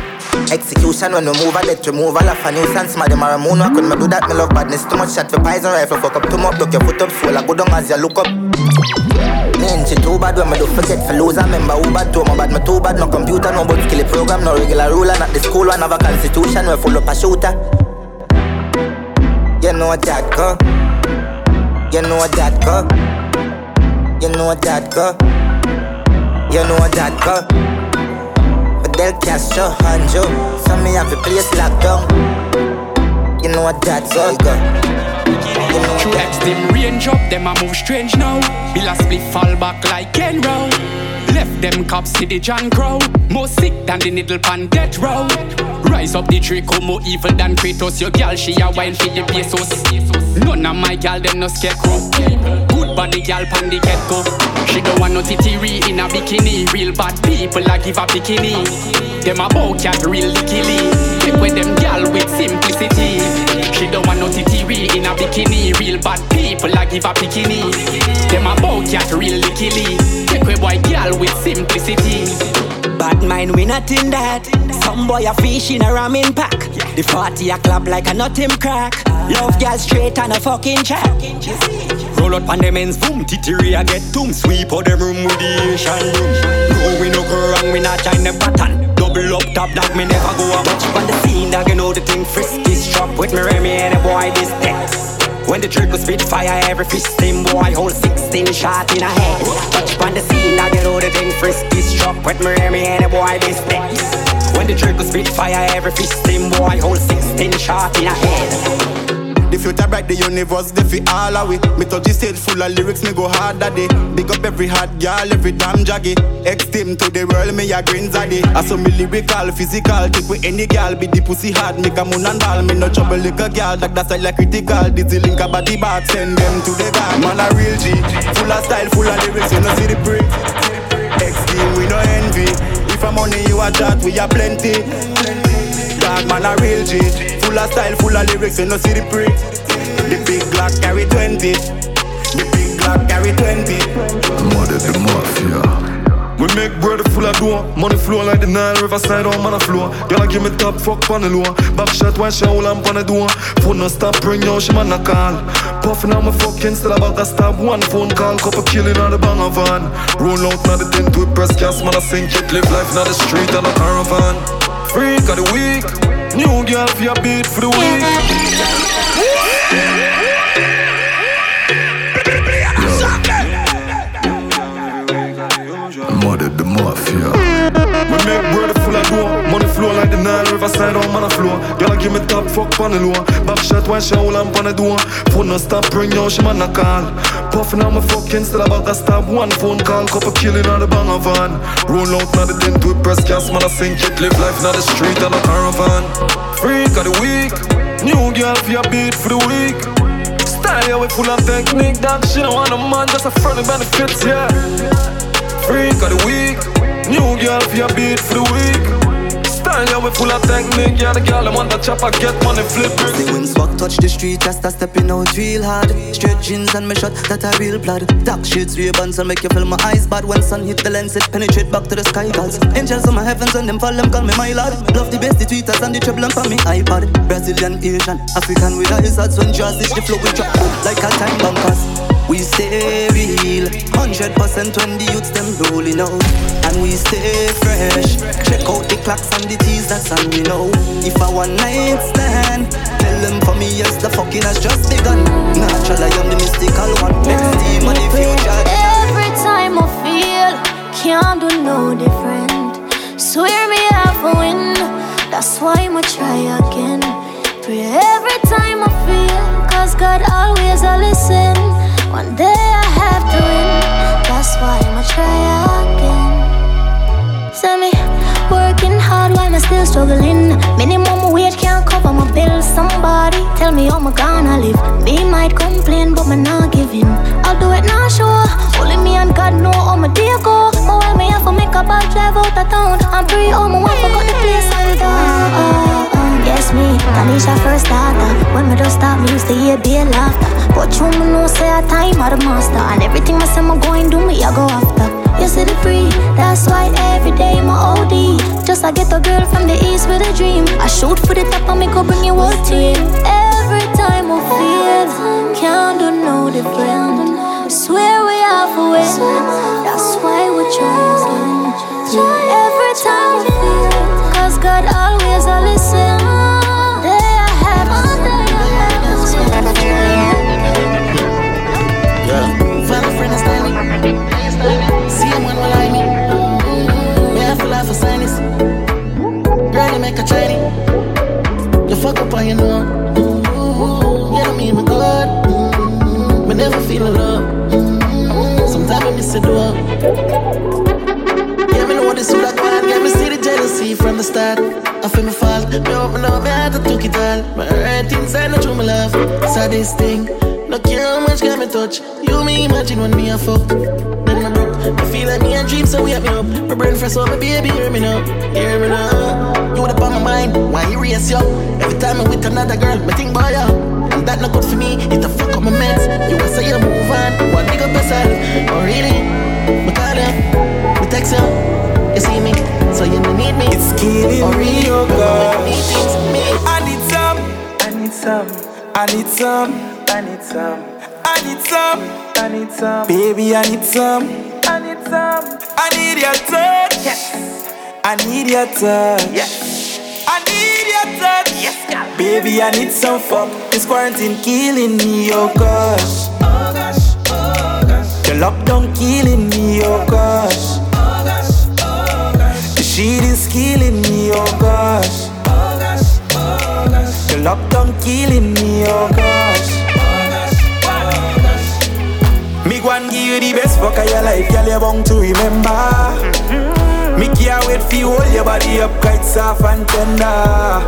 Execution when we move a let removal of a nuisance. Madam are a moonwalk when me do that me love badness too much. Shot for poison rifle fuck up too much. Duck your foot up swole a go down as you look up. Me ain't shit too bad when me do forget for loser. Member who bad too my bad me too bad no computer. No but skill program, no regular ruler. Not the school one of a constitution. We're full up a shooter. You know that, girl. You know that, girl. You know that, girl. You know that, girl. Fidel Castro, Hanjo. Some me have a place locked down. You know that, girl. True X them range up, them a move strange now. Bill a split fall back like Ken Row. Left them cops to the John Crow. More sick than the needle pan death row. Rise up the trick, more evil than Kratos. Your girl she a wild for the pesos. None of my girl them no scarecrow. Good body girl pan the get go. She don't want no titiri in a bikini. Real bad people a give a bikini. Them a bow cat real killy. Take with them gal with simplicity. She don't want no titiri in a bikini. Real bad people a give a bikini. Them a bow cat real killy. Take with boy gal with simplicity. Bad mind we not in that. Some boy a fish in a ramen pack. The party a clap like a nothing crack. Love gal straight and a fucking track. Roll out on them ends boom. Titiri a get toom. Sweep out them room with the Asian room. No we no go wrong we not shine them pattern. Double up top dog, me never go a watch. On the scene dog, you know the thing frisky strap. With me Remy and a boy this text. When the triple spit fire, every fish same boy hold sixteen shot in a head. Touch on the scene dog, you know the thing frisky strap. With me Remy and a boy this text. When the triple spit fire, every fish same boy hold sixteen shot in a head. The future bright, the universe, they feel all away. Me touch the stage full of lyrics, me go hard that day. Big up every hot girl, every damn jaggy. X-team to the world, me a green zaddy. I saw me lyrical, physical, take with any girl. Be the pussy hard, make a moon and ball. Me no trouble like a girl, that that's like critical. Dizzy link a body back, send them to the guard. Man a real G, full of style, full of lyrics, you no see the break. X-team, we no envy. If I'm money, you a chat, we a plenty. Man a real G, full of style, full of lyrics, you no see the prick. The big Glock carry twenty. The big Glock carry twenty. Mother the mafia. We make bread full of dough. Money flow like the Nile Riverside on man a flow. Girl I give me top fuck pan the low. Back shot when she hold on pan the door. Phone no stop ring yo, she man a call. Puffin' on my fucking still about to stab. One phone call, couple killing on the bang of van. Roll out now the tent with press gas. Man a sink it, live life now the street and a caravan. Freak of the week, new girl for your beat for the week. Mother the mafia. We make bread full of dough, money flow like the Nile River. a slide on man a floor. Girl I give me top fuck pan the low. Back shot when she hold on pan the door. Phone no stop ring yo, she man a call. Puffin' on my fucking still about to stop. One phone call, couple killing on the bang of van. Roll out now the tent with press gas. Man I sink it, live life now the street and a caravan. Freak of the week, new girl for your beat for the week. Yeah, we full of technique, that she don't want a man, just a friendly benefits, yeah. Freak of the week, new girl for your beat for the week. Style, yeah, we full of technique, yeah, the girl, I want that chopper, get money, flip it. The wings back, touch the street, just a stepping out real hard. Straight jeans and my shot, that a real blood. Dark shades, real bands, and make you feel my eyes bad. When sun hit the lens, it penetrate back to the sky, girls. Angels on my heavens, and them fall, them call me my lord. Love the best, the tweeters, and the treblons on me iPad. Brazilian, Asian, African, with eyes out, when jazz is the flow, we drop out like a time bomb pass. We stay real, one hundred percent when the youths them rolling out. And we stay fresh, check out the clocks and the teas, that's all we know. If I one night stand, tell them for me yes, the fucking has just begun. Natural I am the mystical one, next team on the future. Every time I feel, can't do no different. Swear me out for win, that's why I'ma try again. Pray every time I feel, cause God always I listen. One day I have to win, that's why I'ma try again. Send me working hard while I'm still struggling. Minimum wage can't cover my bills. Somebody tell me how I'm gonna live. Me might complain but I'm not giving. I'll do it now sure, only me and God know how my day go. My wife may have to make a bad drive out of town. I'm free, oh my wife I got the place all down. Oh, oh, yes me, Tanisha first daughter. When me just stop me used to hear bare laughter. But you me know say I time are the master. And everything I say I'm going do me I go after. You see the free, that's why every day my O D. Just I get a girl from the east with a dream. I shoot for the top and me go bring your whole team. Every time I feel, can't do no different. Swear we are for it, that's why we try again. Every time I feel, cause God always I listen. They I have to yeah. Follow friend and styling. See him when we like me. Yeah, full of sinus. Girl, you make a shiny. You fuck up on your know. Yeah, I mean my God. We never feel alone. Sometimes I miss the door. Yeah, me know this is like one. Yeah, me see the jealousy from the start. I feel me fall. Me open up, me had to took it all. My heart inside, I drew my love. Saw this thing. No care how much can me touch. You me imagine when me a fuck. I feel like me and dreams so we have me up. My brain fresh so my baby hear me now. Hear me now. You up on my mind, why you race yo? Every time I'm with another girl, me think about ya. And that not good for me, it a fuck up my meds. You a say you move on, one nigga person. Oh really? Me call ya, me text ya. You see me, so you don't need me. It's killing oh, really? Me, oh gosh. I need some, I need some, I need some, I need some, I need some, I need some. Baby I need some. I need some. I need your touch. Yes. I need your touch. Yes. I need your touch. Yes, girl. Baby, I need some fuck. This quarantine killing me, oh gosh. Oh gosh, oh gosh. The lockdown killing me, oh gosh. Oh gosh, oh gosh. The shit is killing me, oh gosh. Oh gosh, oh gosh. The lockdown killing me, oh gosh. Me gwan give you the best fuck of your life, girl, you bound to remember. Mm-hmm. Me can't wait for you, hold your body up quite soft and tender.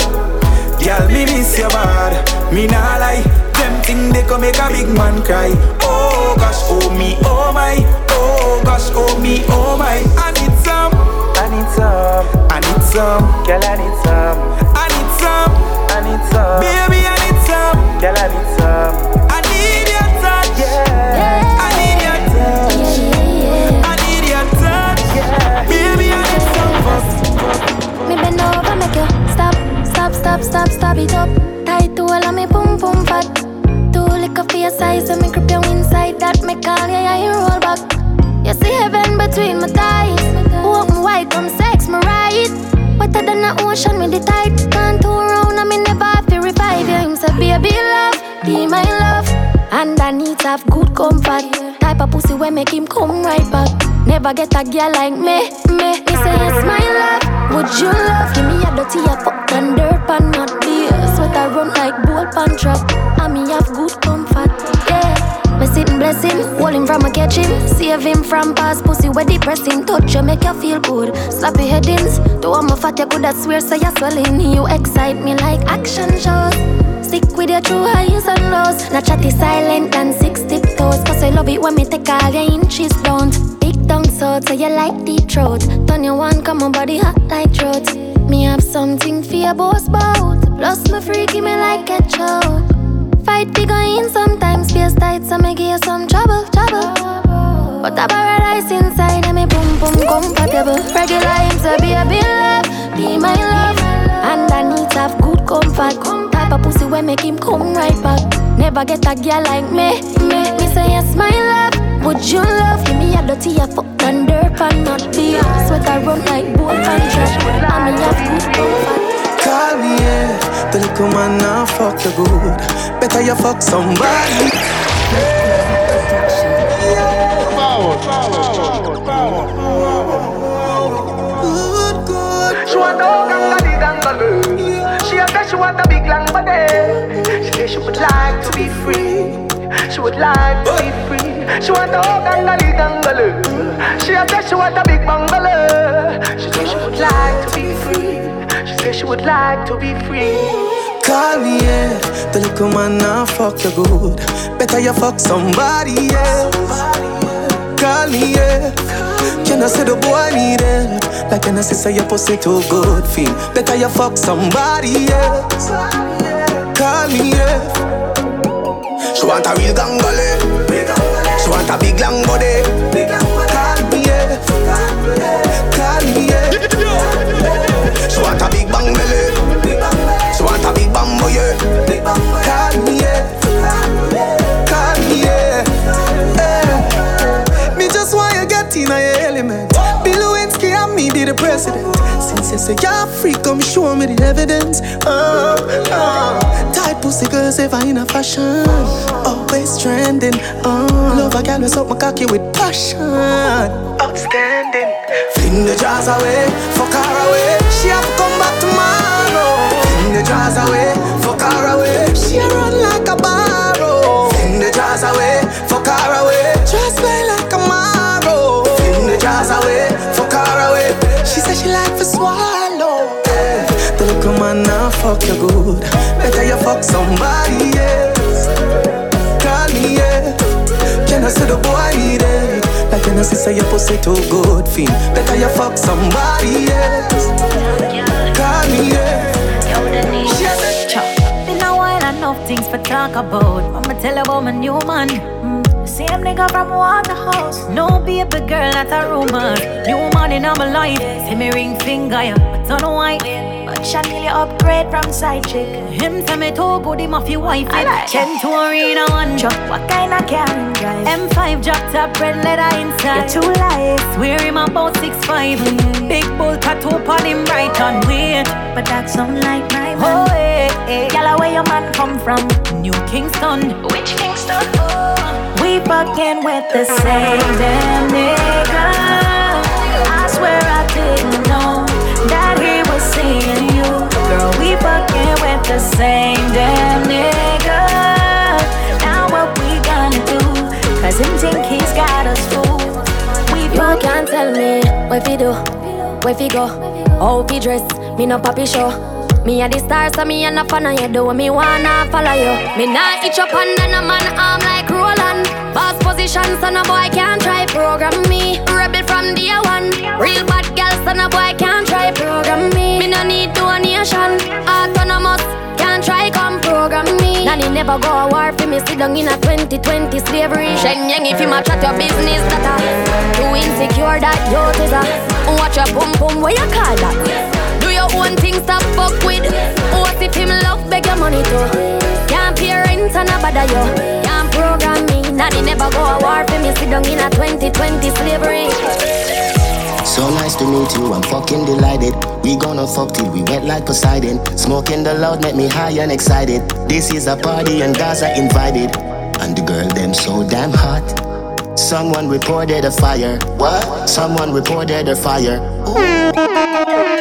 Girl, me miss you bad, me nah lie. Them thing they can make a big man cry. Oh gosh, oh me, oh my. Oh gosh, oh me, oh my. I need some, I need some, I need some. Girl, I need some, I need some, I need some. Baby, I need some, girl, I need some. I need your touch, yeah, yeah. Stop, stop, stop it up. Tight to all of me, boom, boom, fat. Too liquor for your size, and me grip you inside. That me call, yeah, yeah, you roll back. You see heaven between my thighs. Walk me wide, come sex me right. Wetter than the ocean, me the tide. Can't turn round, and me never have to revive you. Him say, baby, love, be my love. And I need to have good comfort. Type of pussy where make him come right back. Never get a girl like me, me. He say, yes, my love, would you love? Give me a dirty, a fuck, and from a catch him, save him from past pussy. Where depressing touch you make you feel good. Slappy headings, though I'm a fat you could have swear so you're swelling. You excite me like action shows. Stick with your true highs and lows. Now chatty silent and six tip toes. Cause I love it when me take all your inches down. Big tongue so, so you like deep throat. Turn your one, come on body hot like throat. Me have something for your boss bout. Plus my freaky me like ketchup. Fight be going sometimes, face tight, so me give you some trouble, trouble. But a paradise inside and me boom boom compatible. Regular him so be a bit love, be my love. And I need to have good comfort. Type of pussy when make him come right back. Never get a girl like me, me. Me say yes my love, would you love? Give me a dirty, a fuck and dirt and not be a sweater run like boat and trash. And me have good comfort. Call me, yeah. The little man now fuck you good. Better you fuck somebody. Power, power, power. Good, good. She want to get the dangle. She said she want a big long body. She said she would like to be free. She would like to be free. She want to get the dangle. She said she want a big bungalow. She said she would like to be free. She would like to be free. Call me, yeah. The little man now fuck you good. Better you fuck somebody else. Call me, yeah. Can I say the boy need help? Like can I say your pussy too good feel? Better you fuck somebody else. Call me, yeah. She want a real gangolé. She want a big long body. Call me, yeah. Call me, yeah. She want a big bang belly. She want a big bang boy. Call me, yeah. Call me, yeah. Hey. Me just want you get in a element. Bill Lewinsky and me did the president. Since you say you're free, come show me the evidence. Oh, oh. Tight pussy girls ever in a fashion. Always trending. Oh. Love a girl who's up my cocky with passion. Outstanding. Fling the jars away, fuck her away. She have to come back tomorrow. Fling the jars away, fuck her away. She a run like a barrow. Fling the jars away, fuck her away. Just play like a marrow. Fling the jars away, fuck her away. She said she like to swallow. Hey, the little man now fuck you good. Better you fuck somebody else. Call me, yeah. Can I see the boy need it? Like when I say your pussy too good feel. Better you fuck somebody else. Call me, yeah. Been a while and enough things for talk about. I'ma tell about my new man. Mm. Same nigga from Waterhouse. No baby girl, that's a rumor. New man in my life. See me ring finger, yeah. I don't know why. But Chanel you upgrade from side chick. Him tell me too good, him off your wife. I like ten to arena one. Chuck, what kind of can drive? M five dropped up, red leather inside. You're too light. Swear him about six five. Mm. Big bull tattoo on him right on way. But that's not like my man. Oh, eh, eh. Yalla, where your man come from? New Kingston. Which Kingston? Oh. We fucking with the same damn nigga. I swear I didn't know that he was seeing you. Girl, we fucking with the same damn nigga. Now what we gonna do? Cause him think he's got us fooled. We you can't tell me what he do, where he go, how he dress. Me no papi show. Me a the star, so me a no fan of you. Do me wanna follow you. Me nah itch up under no man arm like Roland. Boss position, so no boy can't try program me. Rebel from day one. Real bad girl, so no boy can't try program me. Me no need donation. Autonomous, can't try come program me. Nanny never go a war for me. Sit down in a twenty twenty slavery. Sheng yang if you ma chat your business that a. Too insecure that you teaser. Watch your boom boom, where you call that? One thing stop fuck with. What if him love beg your money too? Can't pay rent and a bother you. Can't program me. Nanny never go a war for me. Sit down in a twenty twenty slavery. So nice to meet you, I'm fucking delighted. We gonna fuck till we wet like Poseidon. Smoking the loud make me high and excited. This is a party and guys are invited. And the girl them so damn hot. Someone reported a fire. What? Someone reported a fire. Ooh.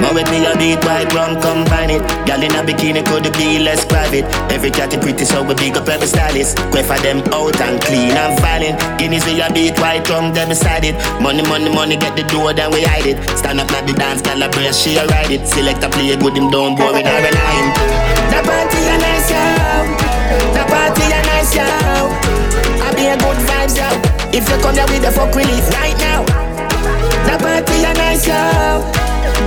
My with me, I beat white rum, combine it. Girl in a bikini could be less private. Every cat is pretty, so we big up every stylist. Quay for them out and clean and violent. Guineas we a beat white rum, them beside it. Money, money, money, get the door, then we hide it. Stand up like the dance, girl a brace, she a ride it. Select a play good, him don't boring her and I'm. The party a nice, yeah. The party a nice, yeah. I be a good vibes, yeah. If you come here with the fuck relief right now. The party a nice, yeah.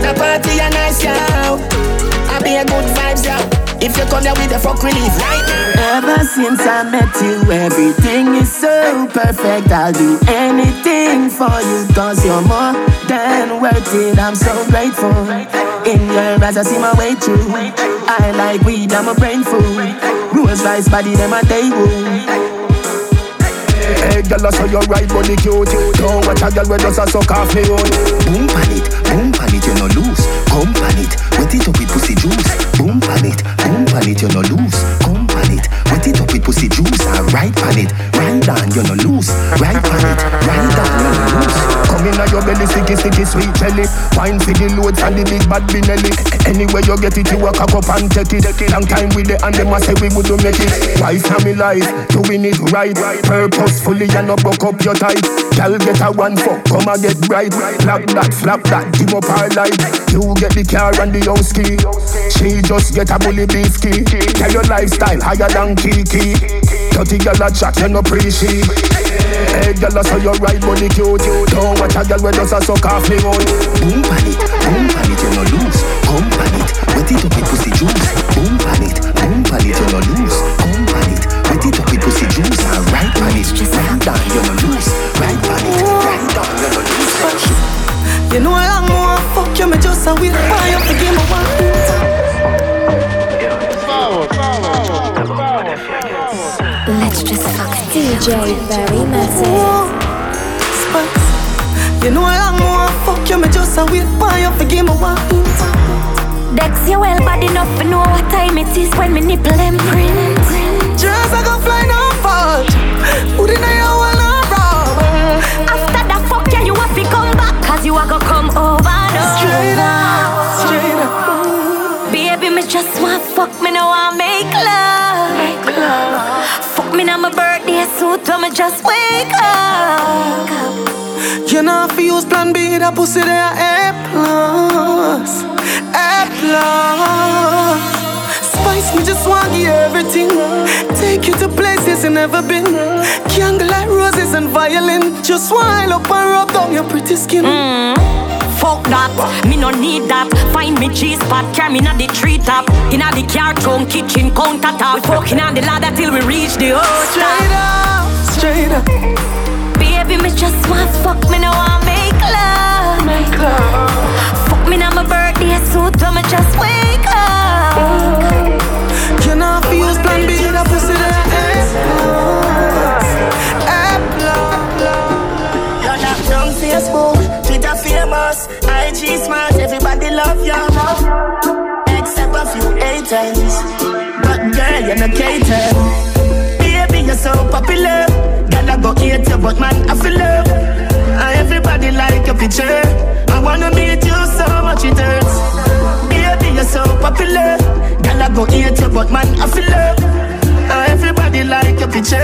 The party a nice, yo. I be a good vibes, yo. If you come here with the fuck relief right now. Ever since I met you, everything is so perfect. I'll do anything for you, cause you're more than worth it. I'm so grateful. In your eyes I see my way through. I like weed, I'm a brain fool. Rules, vice, body, them a day woo. Hey, girl, I saw your right body cute. Don't watch a girl where just a suck off me own. Boom pan it, boom pan it, you no lose. Come pan it, wet it up with pussy juice. Boom pan it, boom pan it, you no lose. Come pan it, wet it up with pussy juice. I right pan it, right down, you no lose. Right pan it, right down, you no lose. Come in on your belly, sticky, sticky, sweet jelly. Wine for the loads and the big bad binelli. Anywhere you get it, you walk up and take it. Long time with it and them a say we would do make it. Life and me life, doing it right, purpose. Fully and up, buck up your tight. Girl get a one fuck, come and get bright. Flap that, flap that, give up our life. You get the car and the house key. She just get a bully beef key. Tell your lifestyle higher than Kiki. Dirty girl a chat, you no pre-she. Hey girl, I saw your right body cute. Don't watch a girl where just a suck off me own. Boom pan it, boom pan it, you no lose. Come pan it, wet it up with pussy juice. Boom pan it, boom pan it, you no lose. Come pan it, wet it up with pussy juice. And right pan it, right down, you no lose. Right pan it, right down, you no lose. You know I long more, fuck you, me just a weird fire up the game of one. Power, power, power, power. Let's just fuck D J Barry Mattic. You know I long more, fuck you, me just a weird fire up the game of one. Dex, you well bad enough to know what time it is when me nipple them print. Just I go fly no fault. Who deny you all no wrong? After that fuck yeah, you have to come back. Cause you are gonna come over now. Straight up, straight up. Baby, me just want fuck me now I make love. Make love. Fuck me now my birthday suit when me just wake up. You know if you use plan B, that pussy they are A plus. Love. Spice me just want you everything. Take you to places you never been. Candle like roses and violin. Just wild up and rub down your pretty skin. Mm. Fuck that, me no need that. Find me cheese pot, carry me na the treetop. Inna the car, trunk, kitchen, countertop. We fucking on the ladder till we reach the hotel. Straight up, straight up. Baby, me just want fuck me now I make love. Make love. Me now my birthday suit, so me just wake up. Oh. You know if you use plan B, that pussy that I am. You're not from Facebook, Twitter famous, I G smart, everybody love you. Except a few haters, but girl you're not catered. Baby you're so popular, gotta go eat you, but man I feel love. Everybody like your picture. I wanna meet you so much it hurts. Baby, you're so popular. Girl, I go eat you, but man, I feel love. Everybody like your picture.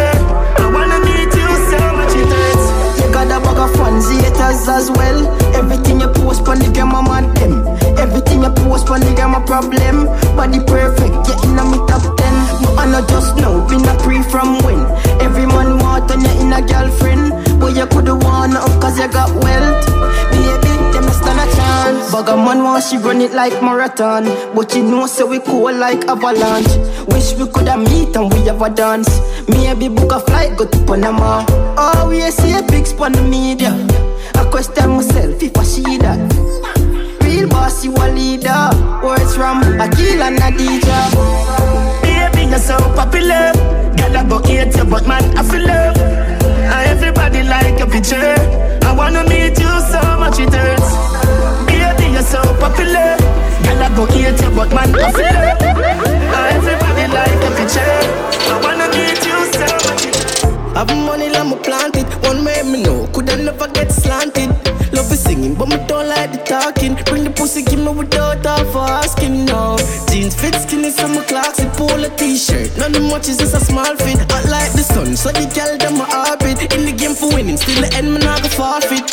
I wanna meet you so much it hurts. You got a bag of fans, haters as well. Everything you post on the game, I'm on them. Everything you post on the game, a problem. Body perfect, you're in my top ten. No, I know just know, been a pre from when. Every man want on your inner girlfriend. But you coulda wanna up cause you got wealth. Baby, them stand a chance. Bugger man want she run it like marathon. But you know so we cool like avalanche. Wish we coulda meet and we have a dance. Maybe book a flight, go to Panama. Oh, we see a big span the media. I question myself if I see that. Real boss, you a leader. Words from Akil and Nadija. Baby, you're so popular. Gotta go eat you, but man, I feel love. Everybody like a picture. I wanna meet you so much it hurts. Baby, you're so popular. Girl, I go eat you, but man, I feel it. Everybody like a picture. I wanna meet you so much it hurts. Have money, let me plant it. One way me know, could I never get slanted. Love is singing, but me don't like like the talking. Bring the pussy, give me without all for asking now. Jeans fit skinny, summer clocks, it polo t-shirt. Nothing much is just a small fit. Hot like the sun, so the girl down my orbit. In the game for winning, still the end, man, I go forfeit.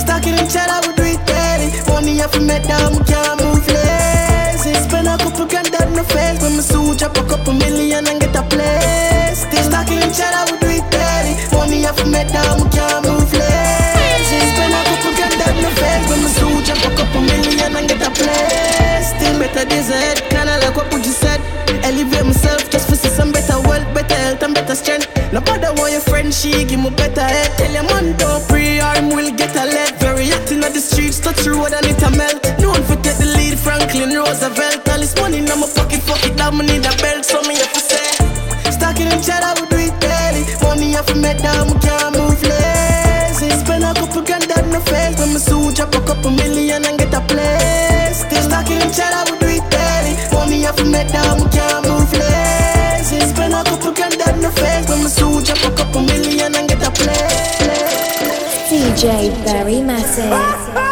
Stocking and chat, I would do it daily. Money off a met down, we can't move lazy. Spend a couple grand down my face. When my suit drop a couple million and get a place. Still stocking and chat, I would do it daily. Money off a met down, we can't move lazy. When my suit jump a couple million and get a place. Still better days ahead, kinda like what you said. Elevate myself just for see some better world, better health and better strength. No bother want your friend, she give me better head. Tell your man don't pray or him will get a lead. Very hot in the streets, touch the road and it a melt. No one for take the lead, Franklin Roosevelt. All this money in my pocket, fuck it down, me need a belt. So me have to say, stocking and chat, I would do it daily. Money have to make down, we can't move lazy. Spend a couple grand down my face. When my suit drop a couple million and get a place. Still stocking and chat, I would do it daily. Money have to make down, we can't move lazy. Spend a couple grand down my face. When my suit drop a couple million and get a place. D J Barry Mattic.